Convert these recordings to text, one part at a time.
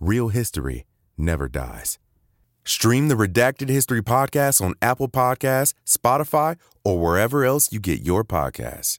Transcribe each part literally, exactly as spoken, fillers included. Real history never dies. Stream the Redacted History Podcast on Apple Podcasts, Spotify, or wherever else you get your podcasts.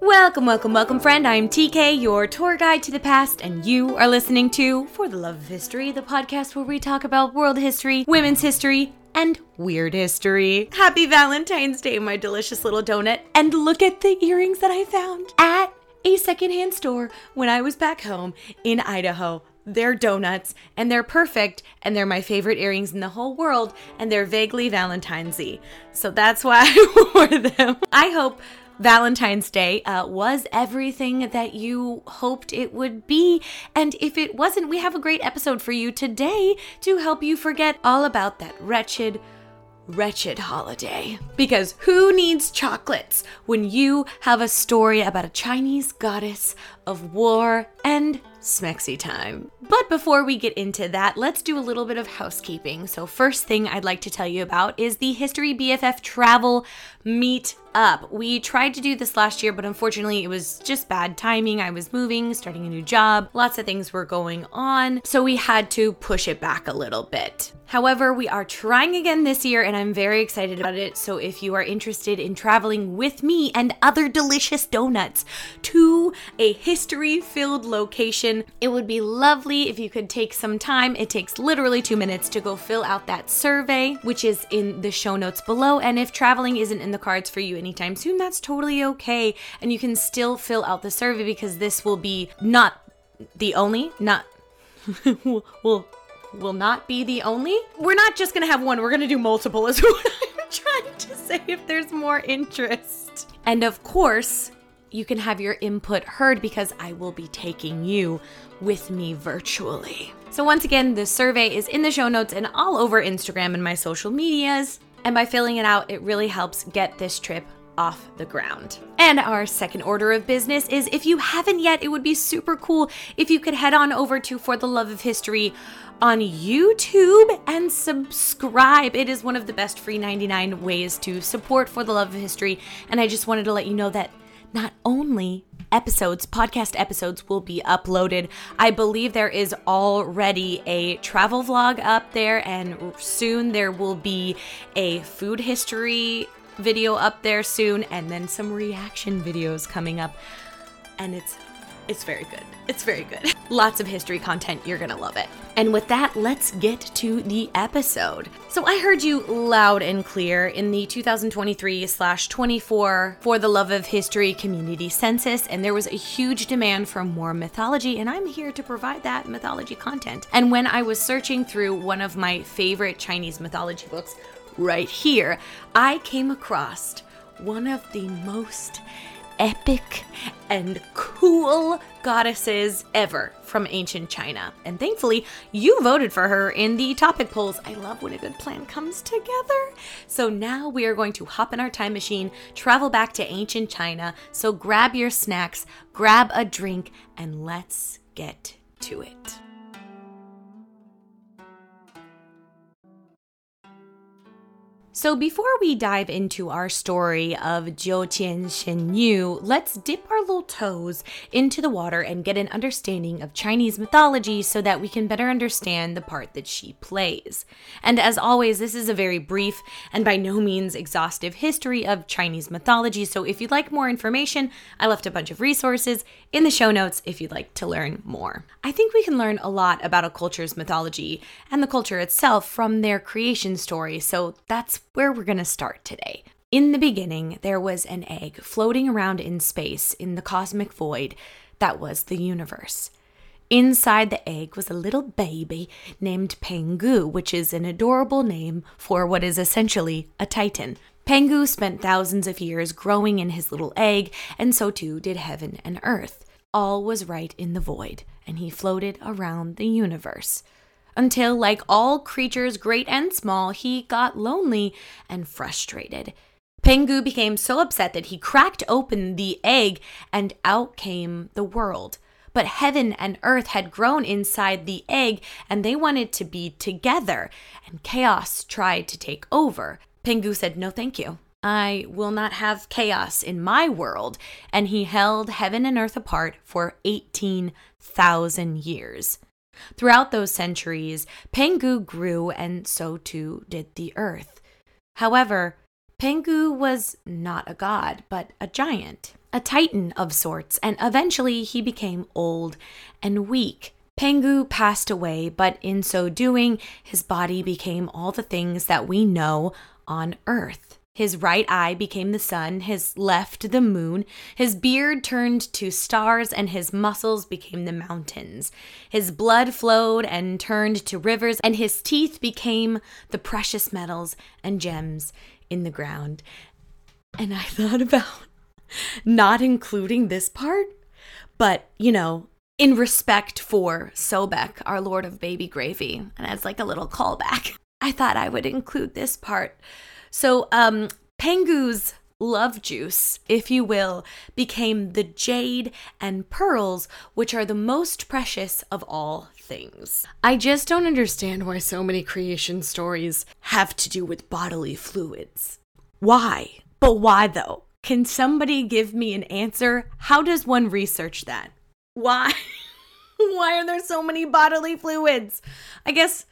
Welcome, welcome, welcome, friend. I'm T K, your tour guide to the past, and you are listening to For the Love of History, the podcast where we talk about world history, women's history, and weird history. Happy Valentine's Day, my delicious little donut. And look at the earrings that I found at a secondhand store when I was back home in Idaho. They're donuts, and they're perfect, and they're my favorite earrings in the whole world, and they're vaguely Valentine's-y. So that's why I wore them. I hope Valentine's Day uh, was everything that you hoped it would be, and if it wasn't, we have a great episode for you today to help you forget all about that wretched, wretched holiday. Because who needs chocolates when you have a story about a Chinese goddess of war and smexy time? But before we get into that, let's do a little bit of housekeeping. So first thing I'd like to tell you about is the History B F F Travel Meet Up. We tried to do this last year, but unfortunately it was just bad timing. I was moving, starting a new job, lots of things were going on, so we had to push it back a little bit. However, we are trying again this year, and I'm very excited about it. So if you are interested in traveling with me and other delicious donuts to a history-filled location, it would be lovely if you could take some time. It takes literally two minutes to go fill out that survey, which is in the show notes below. And if traveling isn't in the cards for you anytime soon, that's totally okay. And you can still fill out the survey because this will be not the only, not, will, will, will not be the only. We're not just going to have one. We're going to do multiple is what I'm trying to say if there's more interest. And of course, you can have your input heard because I will be taking you with me virtually. So once again, the survey is in the show notes and all over Instagram and my social medias. And by filling it out, it really helps get this trip off the ground. And our second order of business is, if you haven't yet, it would be super cool if you could head on over to For the Love of History on YouTube and subscribe. It is one of the best free ninety-nine ways to support For the Love of History. And I just wanted to let you know that not only episodes, podcast episodes will be uploaded. I believe there is already a travel vlog up there, and soon there will be a food history video up there soon, and then some reaction videos coming up. And it's it's very good. It's very good. Lots of history content. You're going to love it. And with that, let's get to the episode. So I heard you loud and clear in the twenty twenty-three twenty-four For the Love of History community census, and there was a huge demand for more mythology, and I'm here to provide that mythology content. And when I was searching through one of my favorite Chinese mythology books right here, I came across one of the most epic and cool goddesses ever from ancient China. And thankfully, you voted for her in the topic polls. I love when a good plan comes together. So now we are going to hop in our time machine, travel back to ancient China. So grab your snacks, grab a drink, and let's get to it. So before we dive into our story of Jiutian Xuannu, Yu, let's dip our little toes into the water and get an understanding of Chinese mythology so that we can better understand the part that she plays. And as always, this is a very brief and by no means exhaustive history of Chinese mythology. So if you'd like more information, I left a bunch of resources in the show notes if you'd like to learn more. I think we can learn a lot about a culture's mythology and the culture itself from their creation story. So that's where we're going to start today. In the beginning, there was an egg floating around in space in the cosmic void that was the universe. Inside the egg was a little baby named Pangu, which is an adorable name for what is essentially a titan. Pangu spent thousands of years growing in his little egg, and so too did heaven and earth. All was right in the void, and he floated around the universe. Until, like all creatures great and small, he got lonely and frustrated. Pangu became so upset that he cracked open the egg, and out came the world. But heaven and earth had grown inside the egg, and they wanted to be together, and chaos tried to take over. Pangu said, "No, thank you. I will not have chaos in my world." And he held heaven and earth apart for eighteen thousand years. Throughout those centuries, Pangu grew, and so too did the earth. However, Pangu was not a god, but a giant, a titan of sorts, and eventually he became old and weak. Pangu passed away, but in so doing, his body became all the things that we know on earth. His right eye became the sun, his left the moon, his beard turned to stars, and his muscles became the mountains. His blood flowed and turned to rivers, and his teeth became the precious metals and gems in the ground. And I thought about not including this part, but, you know, in respect for Sobek, our Lord of Baby Gravy, and as like a little callback, I thought I would include this part. So um, Pangu's love juice, if you will, became the jade and pearls, which are the most precious of all things. I just don't understand why so many creation stories have to do with bodily fluids. Why? But why, though? Can somebody give me an answer? How does one research that? Why? Why are there so many bodily fluids? I guess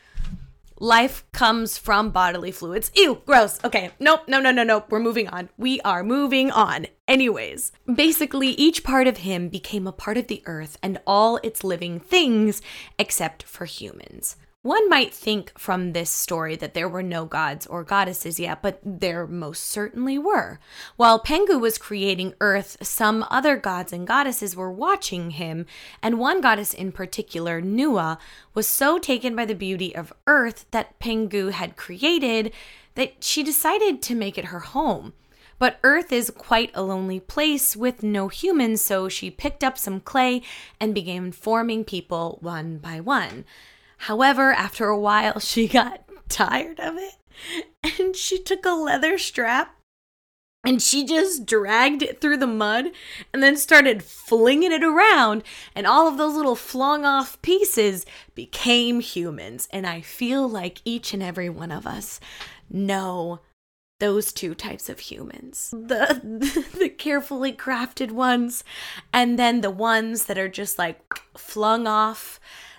life comes from bodily fluids. Ew, gross. Okay, nope, no, no, no, no. We're moving on. We are moving on. Anyways, basically each part of him became a part of the earth and all its living things except for humans. One might think from this story that there were no gods or goddesses yet, but there most certainly were. While Pangu was creating Earth, some other gods and goddesses were watching him, and one goddess in particular, Nuwa, was so taken by the beauty of Earth that Pangu had created that she decided to make it her home. But Earth is quite a lonely place with no humans, so she picked up some clay and began forming people one by one. However, after a while, she got tired of it, and she took a leather strap, and she just dragged it through the mud, and then started flinging it around, and all of those little flung-off pieces became humans, and I feel like each and every one of us know those two types of humans. The, the, the carefully crafted ones, and then the ones that are just like flung off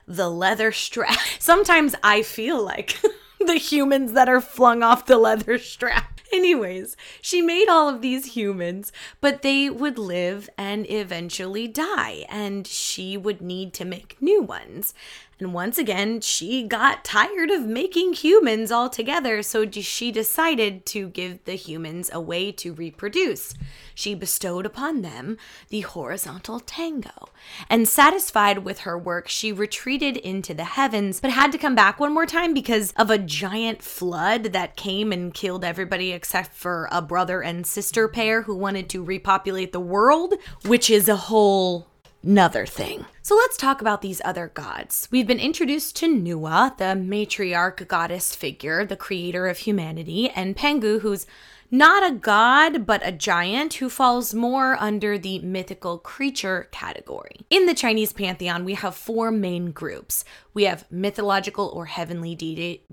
the leather strap. Sometimes I feel like the humans that are flung off the leather strap. Anyways, she made all of these humans, but they would live and eventually die, and she would need to make new ones. And once again, she got tired of making humans altogether, so she decided to give the humans a way to reproduce. She bestowed upon them the horizontal tango. And satisfied with her work, she retreated into the heavens, but had to come back one more time because of a giant flood that came and killed everybody except for a brother and sister pair who wanted to repopulate the world, which is a whole another thing. So let's talk about these other gods. We've been introduced to Nuwa, the matriarch goddess figure, the creator of humanity, and Pangu, who's not a god, but a giant who falls more under the mythical creature category. In the Chinese pantheon, we have four main groups. We have mythological or heavenly deity.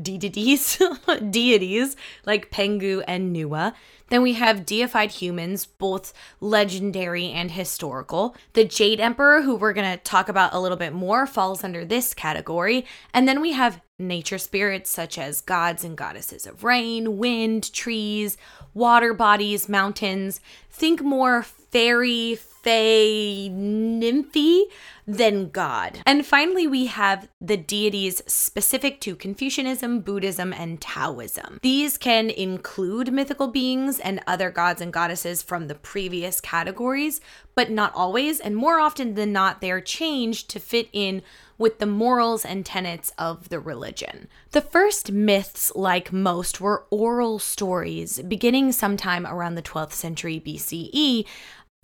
Deities, deities like Pangu and Nuwa. Then we have deified humans, both legendary and historical. The Jade Emperor, who we're going to talk about a little bit more, falls under this category. And then we have nature spirits such as gods and goddesses of rain, wind, trees, water bodies, mountains. Think more fairy, fae, nymphy than god. And finally, we have the deities specific to Confucianism, Buddhism, and Taoism. These can include mythical beings and other gods and goddesses from the previous categories, but not always, and more often than not, they are changed to fit in with the morals and tenets of the religion. The first myths, like most, were oral stories beginning sometime around the twelfth century B C E,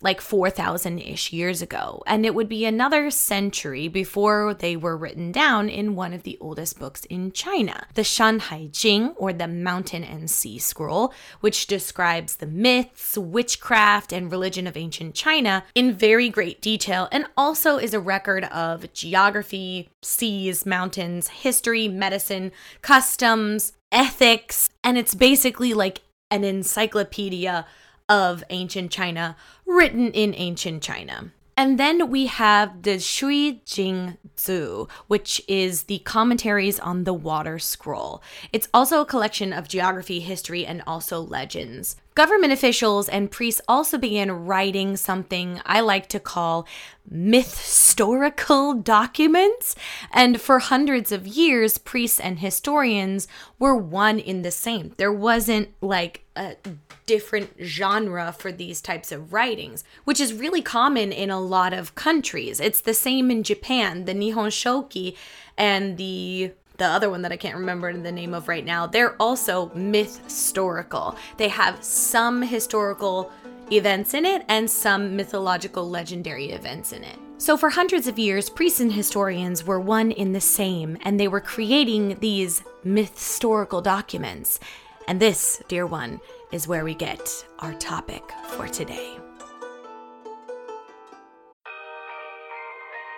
like four thousand-ish years ago, and it would be another century before they were written down in one of the oldest books in China, the Shan Hai Jing, or the Mountain and Sea Scroll, which describes the myths, witchcraft, and religion of ancient China in very great detail, and also is a record of geography, seas, mountains, history, medicine, customs, ethics, and it's basically like an encyclopedia of ancient China, written in ancient China. And then we have the Shui Jing Zhu, which is the commentaries on the Water Scroll. It's also a collection of geography, history, and also legends. Government officials and priests also began writing something I like to call myth-storical documents, and for hundreds of years, priests and historians were one in the same. There wasn't like a different genre for these types of writings, which is really common in a lot of countries. It's the same in Japan. The Nihon Shoki and the the other one that I can't remember the name of right now, they're also myth-storical. They have some historical events in it and some mythological legendary events in it. So for hundreds of years, priests and historians were one in the same, and they were creating these myth-storical documents. And this, dear one, is where we get our topic for today.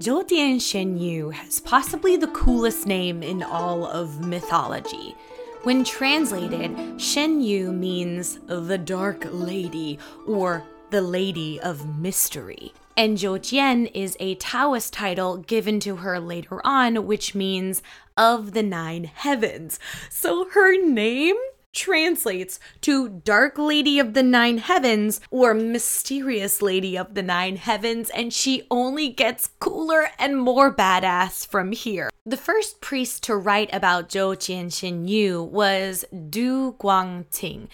Jiutian Xuannu Yu has possibly the coolest name in all of mythology. When translated, Xuannu Yu means the Dark Lady or the Lady of Mystery. And Jiutian is a Taoist title given to her later on, which means of the nine heavens. So her name translates to Dark Lady of the Nine Heavens or Mysterious Lady of the Nine Heavens, and she only gets cooler and more badass from here. The first priest to write about Zhou Qianxin Yu was Du Guangting,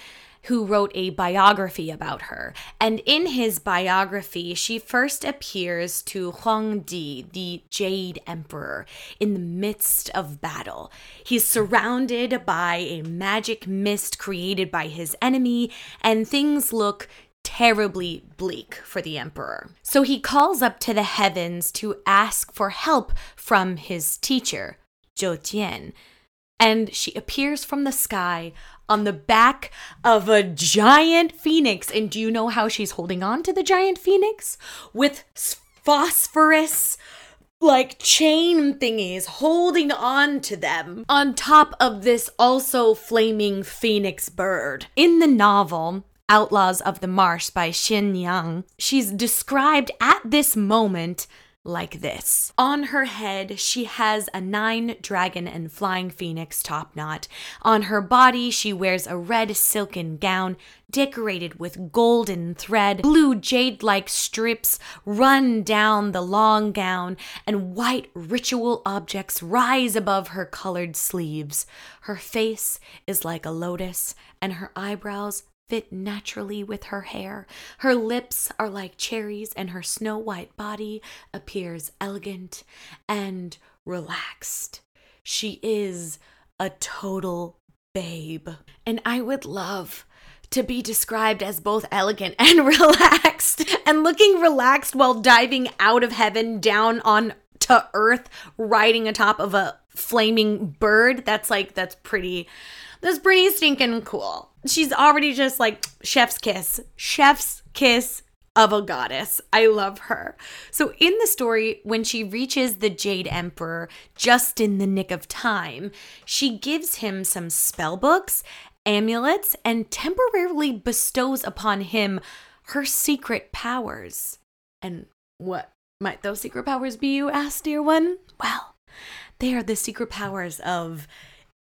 who wrote a biography about her. And in his biography, she first appears to Huang Di, the Jade Emperor, in the midst of battle. He's surrounded by a magic mist created by his enemy, and things look terribly bleak for the emperor. So he calls up to the heavens to ask for help from his teacher, Zhou Tian, and she appears from the sky on the back of a giant phoenix. And do you know how she's holding on to the giant phoenix? With phosphorus, like, chain thingies holding on to them on top of this also flaming phoenix bird. In the novel Outlaws of the Marsh by Shen Yang, she's described at this moment like this. On her head, she has a nine dragon and flying phoenix topknot. On her body, she wears a red silken gown decorated with golden thread, blue jade-like strips run down the long gown, and white ritual objects rise above her colored sleeves. Her face is like a lotus, and her eyebrows fit naturally with her hair. Her lips are like cherries, and her snow-white body appears elegant and relaxed. She is a total babe. And I would love to be described as both elegant and relaxed, and looking relaxed while diving out of heaven down on to earth, riding atop of a flaming bird. That's like, that's pretty, that's pretty stinking cool. She's already just like chef's kiss, chef's kiss of a goddess. I love her. So in the story, when she reaches the Jade Emperor just in the nick of time, she gives him some spell books, amulets, and temporarily bestows upon him her secret powers. And what might those secret powers be, you ask, dear one? Well, they are the secret powers of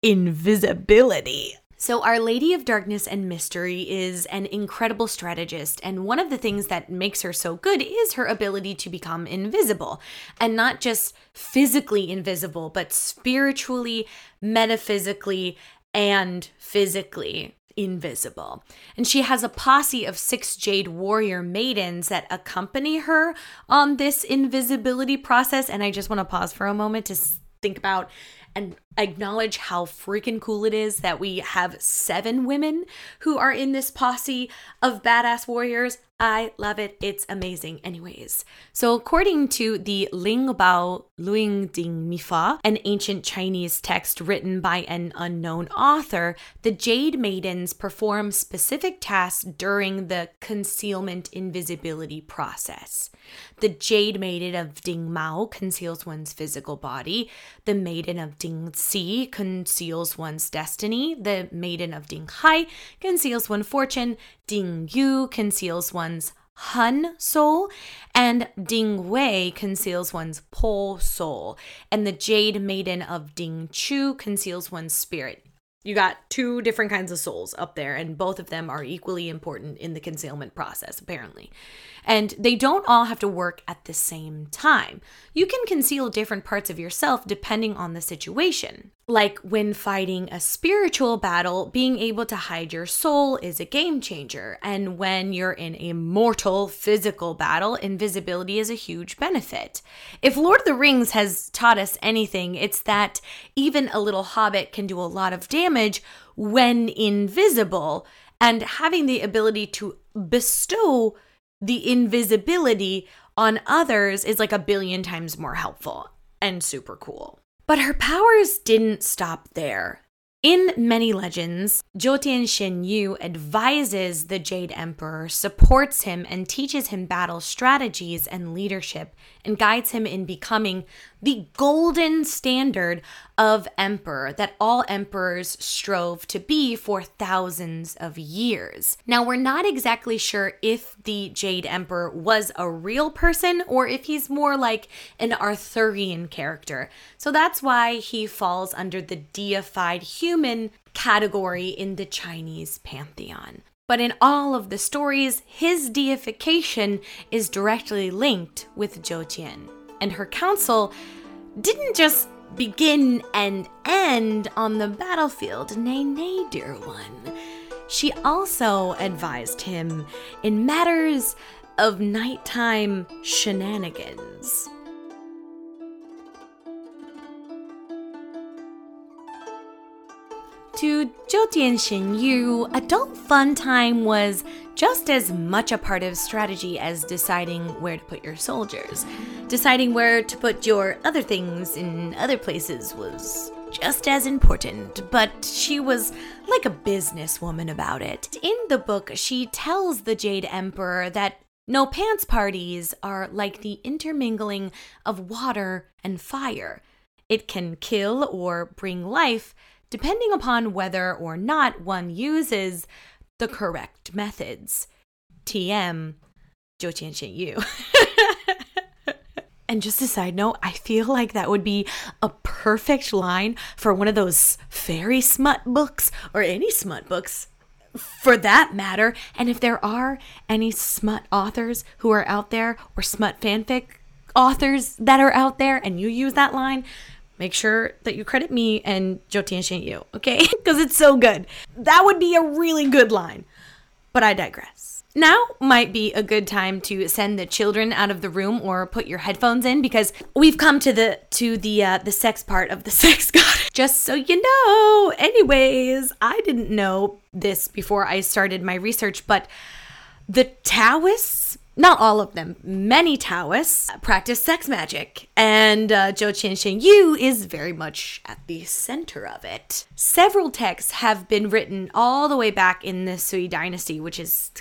invisibility. So Our Lady of Darkness and Mystery is an incredible strategist, and one of the things that makes her so good is her ability to become invisible, and not just physically invisible, but spiritually, metaphysically, and physically invisible. And she has a posse of six Jade warrior maidens that accompany her on this invisibility process. And I just want to pause for a moment to think about and acknowledge how freaking cool it is that we have seven women who are in this posse of badass warriors. I love it. It's amazing. Anyways, so according to the Lingbao Lüing Ding Mifa, an ancient Chinese text written by an unknown author, the Jade Maidens perform specific tasks during the concealment invisibility process. The Jade Maiden of Ding Mao conceals one's physical body. The Maiden of Ding Si conceals one's destiny. The Maiden of Ding Hai conceals one's fortune. Ding Yu conceals one's Hun soul, and Ding Wei conceals one's Po soul, and the Jade Maiden of Ding Chu conceals one's spirit. You got two different kinds of souls up there, and both of them are equally important in the concealment process, apparently. And they don't all have to work at the same time. You can conceal different parts of yourself depending on the situation. Like when fighting a spiritual battle, being able to hide your soul is a game changer. And when you're in a mortal physical battle, invisibility is a huge benefit. If Lord of the Rings has taught us anything, it's that even a little hobbit can do a lot of damage when invisible. And having the ability to bestow the invisibility on others is like a billion times more helpful and super cool. But her powers didn't stop there. In many legends, Zhou Qianxin Yu advises the Jade Emperor, supports him, and teaches him battle strategies and leadership, and guides him in becoming the golden standard of emperor that all emperors strove to be for thousands of years. Now, we're not exactly sure if the Jade Emperor was a real person or if he's more like an Arthurian character. So that's why he falls under the deified human category in the Chinese pantheon. But in all of the stories, his deification is directly linked with Zhou Tian. And her counsel didn't just begin and end on the battlefield, nay, nay, dear one. She also advised him in matters of nighttime shenanigans. To Zhou Qianxin Yu, adult fun time was just as much a part of strategy as deciding where to put your soldiers. Deciding where to put your other things in other places was just as important, but she was like a businesswoman about it. In the book, she tells the Jade Emperor that no pants parties are like the intermingling of water and fire. It can kill or bring life, depending upon whether or not one uses the correct methods. T M, Zhou Qianxin Yu. And just a side note, I feel like that would be a perfect line for one of those fairy smut books, or any smut books for that matter. And if there are any smut authors who are out there, or smut fanfic authors that are out there, and you use that line, make sure that you credit me and Jiutian Yu, okay? Because it's so good. That would be a really good line. But I digress. Now might be a good time to send the children out of the room or put your headphones in, because we've come to the to the uh, the sex part of the sex god. Just so you know. Anyways, I didn't know this before I started my research, but the Taoists, not all of them, many Taoists practice sex magic, and uh, Zhou Qianxin Yu is very much at the center of it. Several texts have been written all the way back in the Sui dynasty, which is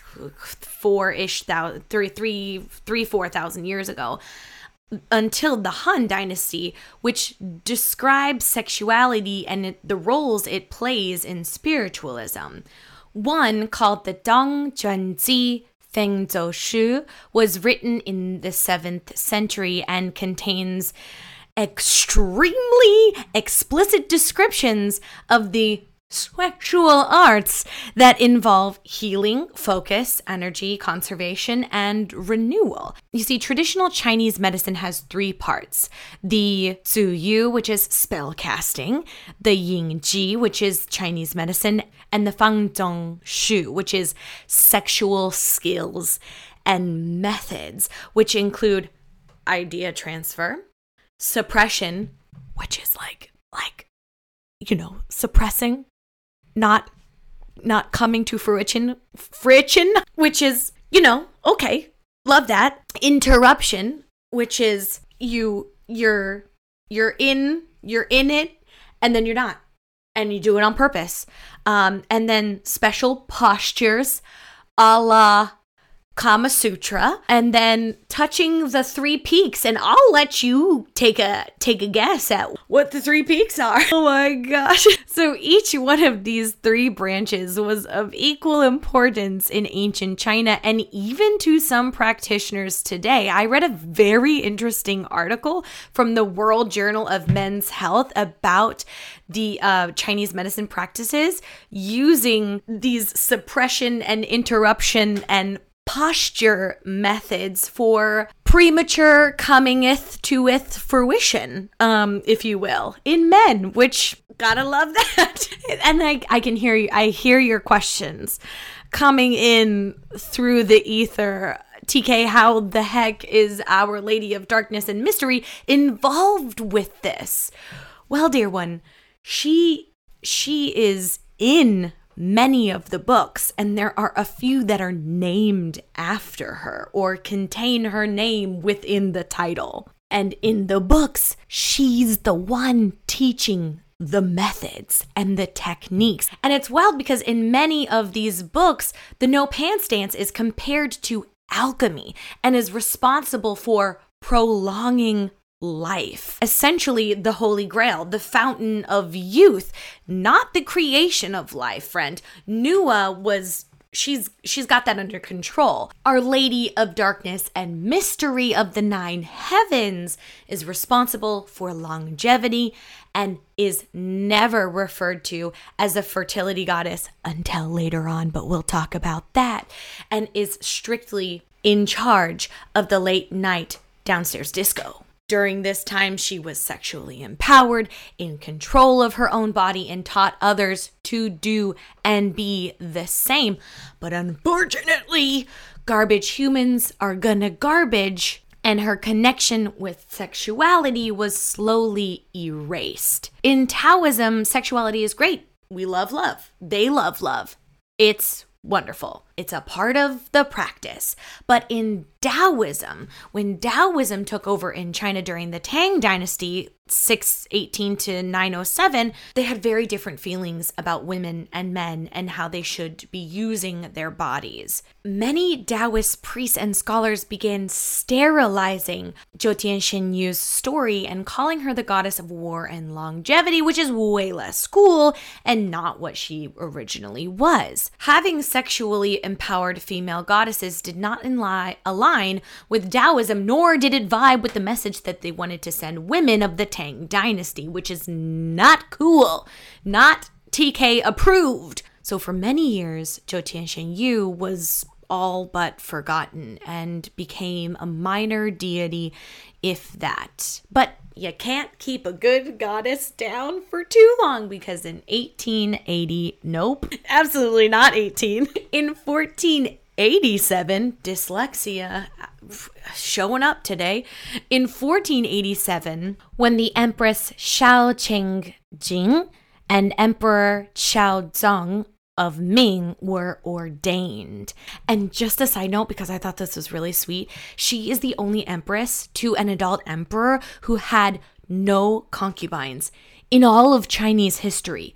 four-ish thousand, three, three, three, four thousand years ago, until the Han dynasty, which describes sexuality and the roles it plays in spiritualism. One, called the Dong Zhenji Feng Zhou Shu, was written in the seventh century and contains extremely explicit descriptions of the sexual arts that involve healing, focus, energy, conservation, and renewal. You see, traditional Chinese medicine has three parts. The Zuyu, which is spell casting, the Yingji, which is Chinese medicine, and the Fangzhong Shu, which is sexual skills and methods, which include idea transfer, suppression, which is like, like, you know, suppressing, not not coming to fruition, fruition, which is, you know, okay, love that. Interruption, which is you, you're, you're in, you're in it, and then you're not, and you do it on purpose. Um, and then special postures, a la Kama Sutra, and then touching the three peaks, and I'll let you take a take a guess at what the three peaks are. Oh my gosh. So each one of these three branches was of equal importance in ancient China and even to some practitioners today. I read a very interesting article from the World Journal of Men's Health about the uh, Chinese medicine practices using these suppression and interruption and posture methods for premature comingeth toeth fruition, um, if you will, in men, which, gotta love that. And I, I can hear you, I hear your questions coming in through the ether. T K, how the heck is Our Lady of Darkness and Mystery involved with this? Well, dear one, she she is in many of the books, and there are a few that are named after her or contain her name within the title. And in the books, she's the one teaching the methods and the techniques. And it's wild because in many of these books, the no pants dance is compared to alchemy and is responsible for prolonging life. Essentially, the Holy Grail, the fountain of youth, not the creation of life, friend. Nuwa was, she's she's got that under control. Our Lady of Darkness and Mystery of the Nine Heavens is responsible for longevity and is never referred to as a fertility goddess until later on, but we'll talk about that, and is strictly in charge of the late night downstairs disco. During this time, she was sexually empowered, in control of her own body, and taught others to do and be the same. But unfortunately, garbage humans are gonna garbage, and her connection with sexuality was slowly erased. In Taoism, sexuality is great. We love love. They love love. It's wonderful. It's a part of the practice. But in Taoism, when Taoism took over in China during the Tang Dynasty, six eighteen to nine oh seven, they had very different feelings about women and men and how they should be using their bodies. Many Taoist priests and scholars began sterilizing Jiutian Yu's story and calling her the goddess of war and longevity, which is way less cool and not what she originally was. Having sexually empowered female goddesses did not inli- align with Taoism, nor did it vibe with the message that they wanted to send women of the Tang dynasty, which is not cool, not T K approved. So for many years, Zhou Qianxin Yu was all but forgotten and became a minor deity, if that. But you can't keep a good goddess down for too long, because in eighteen eighty, nope, absolutely not eighteen. In fourteen eighty-seven, dyslexia showing up today. In fourteen eighty-seven, when the Empress Xiao Cheng Jing and Emperor Xiao Zong of Ming were ordained. And just a side note, because I thought this was really sweet, she is the only empress to an adult emperor who had no concubines in all of Chinese history.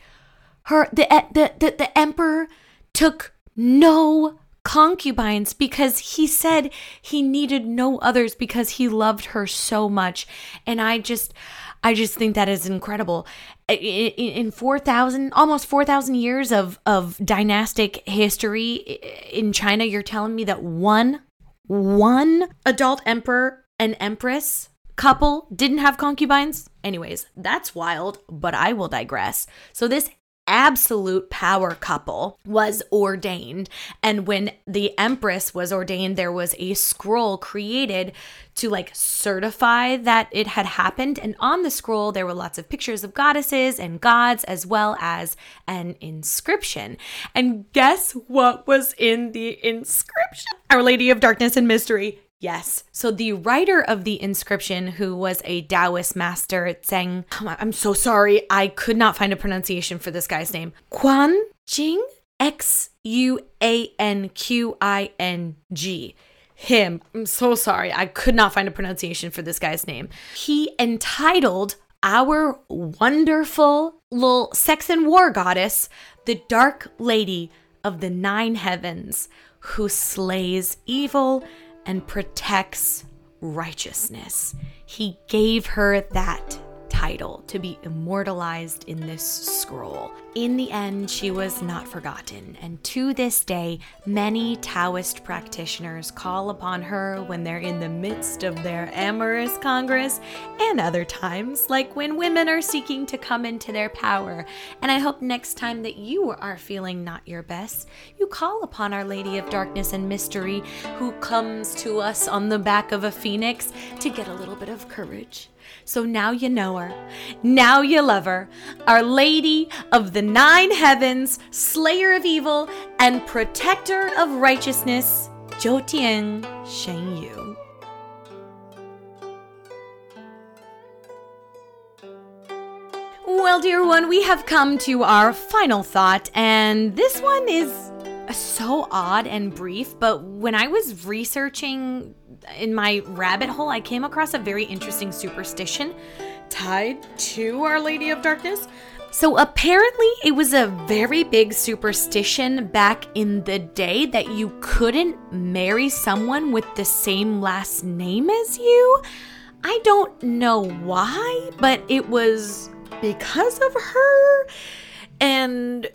Her the the the, the emperor took no concubines because he said he needed no others because he loved her so much. And I just I just think that is incredible. In four thousand, almost four thousand years of, of dynastic history in China, you're telling me that one, one adult emperor and empress couple didn't have concubines? Anyways, that's wild, but I will digress. So this absolute power couple was ordained. And when the empress was ordained, there was a scroll created to like certify that it had happened. And on the scroll, there were lots of pictures of goddesses and gods, as well as an inscription. And guess what was in the inscription? Our Lady of Darkness and Mystery. Yes. So the writer of the inscription, who was a Taoist master, Zeng, I'm so sorry, I could not find a pronunciation for this guy's name. Quan Jing, X U A N Q I N G. Him. I'm so sorry, I could not find a pronunciation for this guy's name. He entitled our wonderful little sex and war goddess, the Dark Lady of the Nine Heavens, who slays evil and protects righteousness. He gave her that title to be immortalized in this scroll. In the end, she was not forgotten, and to this day, many Taoist practitioners call upon her when they're in the midst of their amorous congress, and other times, like when women are seeking to come into their power. And I hope next time that you are feeling not your best, you call upon Our Lady of Darkness and Mystery, who comes to us on the back of a phoenix to get a little bit of courage. So now you know her, now you love her, Our Lady of the Nine Heavens, Slayer of Evil, and Protector of Righteousness, Jiutian Xuannu Yu. Well, dear one, we have come to our final thought, and this one is so odd and brief, but when I was researching in my rabbit hole, I came across a very interesting superstition tied to Our Lady of Darkness. So apparently it was a very big superstition back in the day that you couldn't marry someone with the same last name as you. I don't know why, but it was because of her. And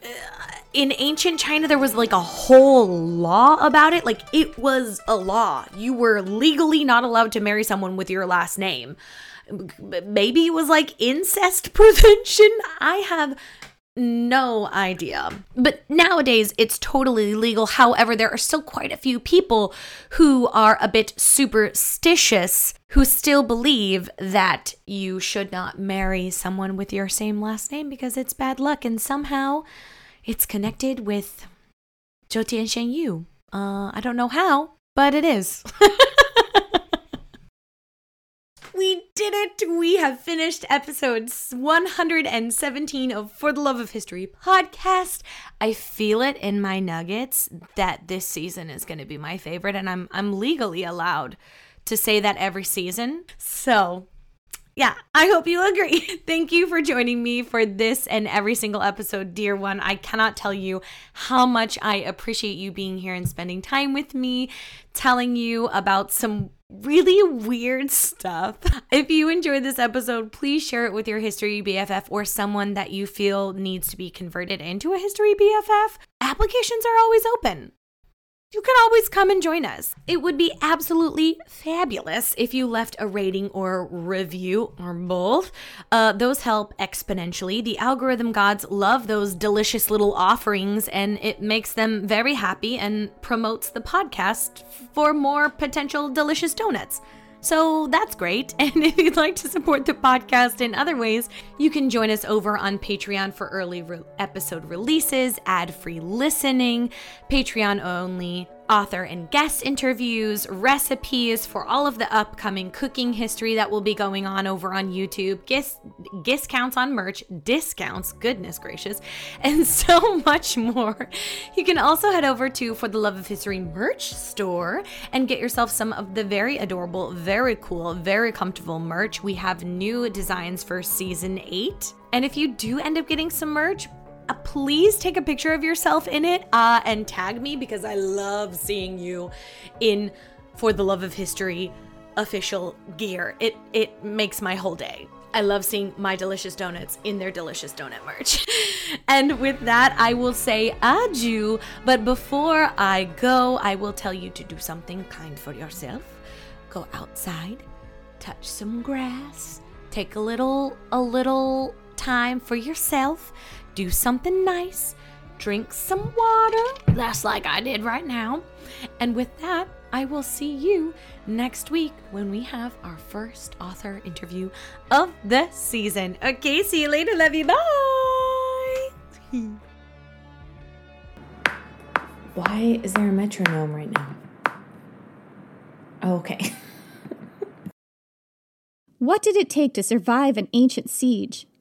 in ancient China, there was like a whole law about it. Like, it was a law. You were legally not allowed to marry someone with your last name. Maybe it was like incest prevention. I have no idea. But nowadays, it's totally legal. However, there are still quite a few people who are a bit superstitious who still believe that you should not marry someone with your same last name because it's bad luck. And somehow it's connected with Jiutian Xuannu Yu. Uh, I don't know how, but it is. We did it! We have finished episode one hundred seventeen of For the Love of History podcast. I feel it in my nuggets that this season is going to be my favorite, and I'm I'm legally allowed to say that every season. So yeah, I hope you agree. Thank you for joining me for this and every single episode, dear one. I cannot tell you how much I appreciate you being here and spending time with me, telling you about some really weird stuff. If you enjoyed this episode, please share it with your history B F F or someone that you feel needs to be converted into a history B F F. Applications are always open. you can always come and join us. It would be absolutely fabulous if you left a rating or review or both. Uh, those help exponentially. The algorithm gods love those delicious little offerings, and it makes them very happy and promotes the podcast for more potential delicious donuts. So that's great. And if you'd like to support the podcast in other ways, you can join us over on Patreon for early re- episode releases, ad-free listening, Patreon-only author and guest interviews, recipes for all of the upcoming cooking history that will be going on over on YouTube, gis- discounts on merch, discounts, goodness gracious, and so much more. You can also head over to For the Love of History merch store and get yourself some of the very adorable, very cool, very comfortable merch. We have new designs for season eight. And if you do end up getting some merch, please take a picture of yourself in it uh, and tag me, because I love seeing you in For the Love of History official gear. It it makes my whole day. I love seeing my delicious donuts in their delicious donut merch. And with that, I will say adieu. But before I go, I will tell you to do something kind for yourself. Go outside, touch some grass, take a little a little time for yourself. Do something nice, drink some water, that's like I did right now. And with that, I will see you next week when we have our first author interview of the season. Okay, see you later, love you, bye! Why is there a metronome right now? Oh, okay. What did it take to survive an ancient siege?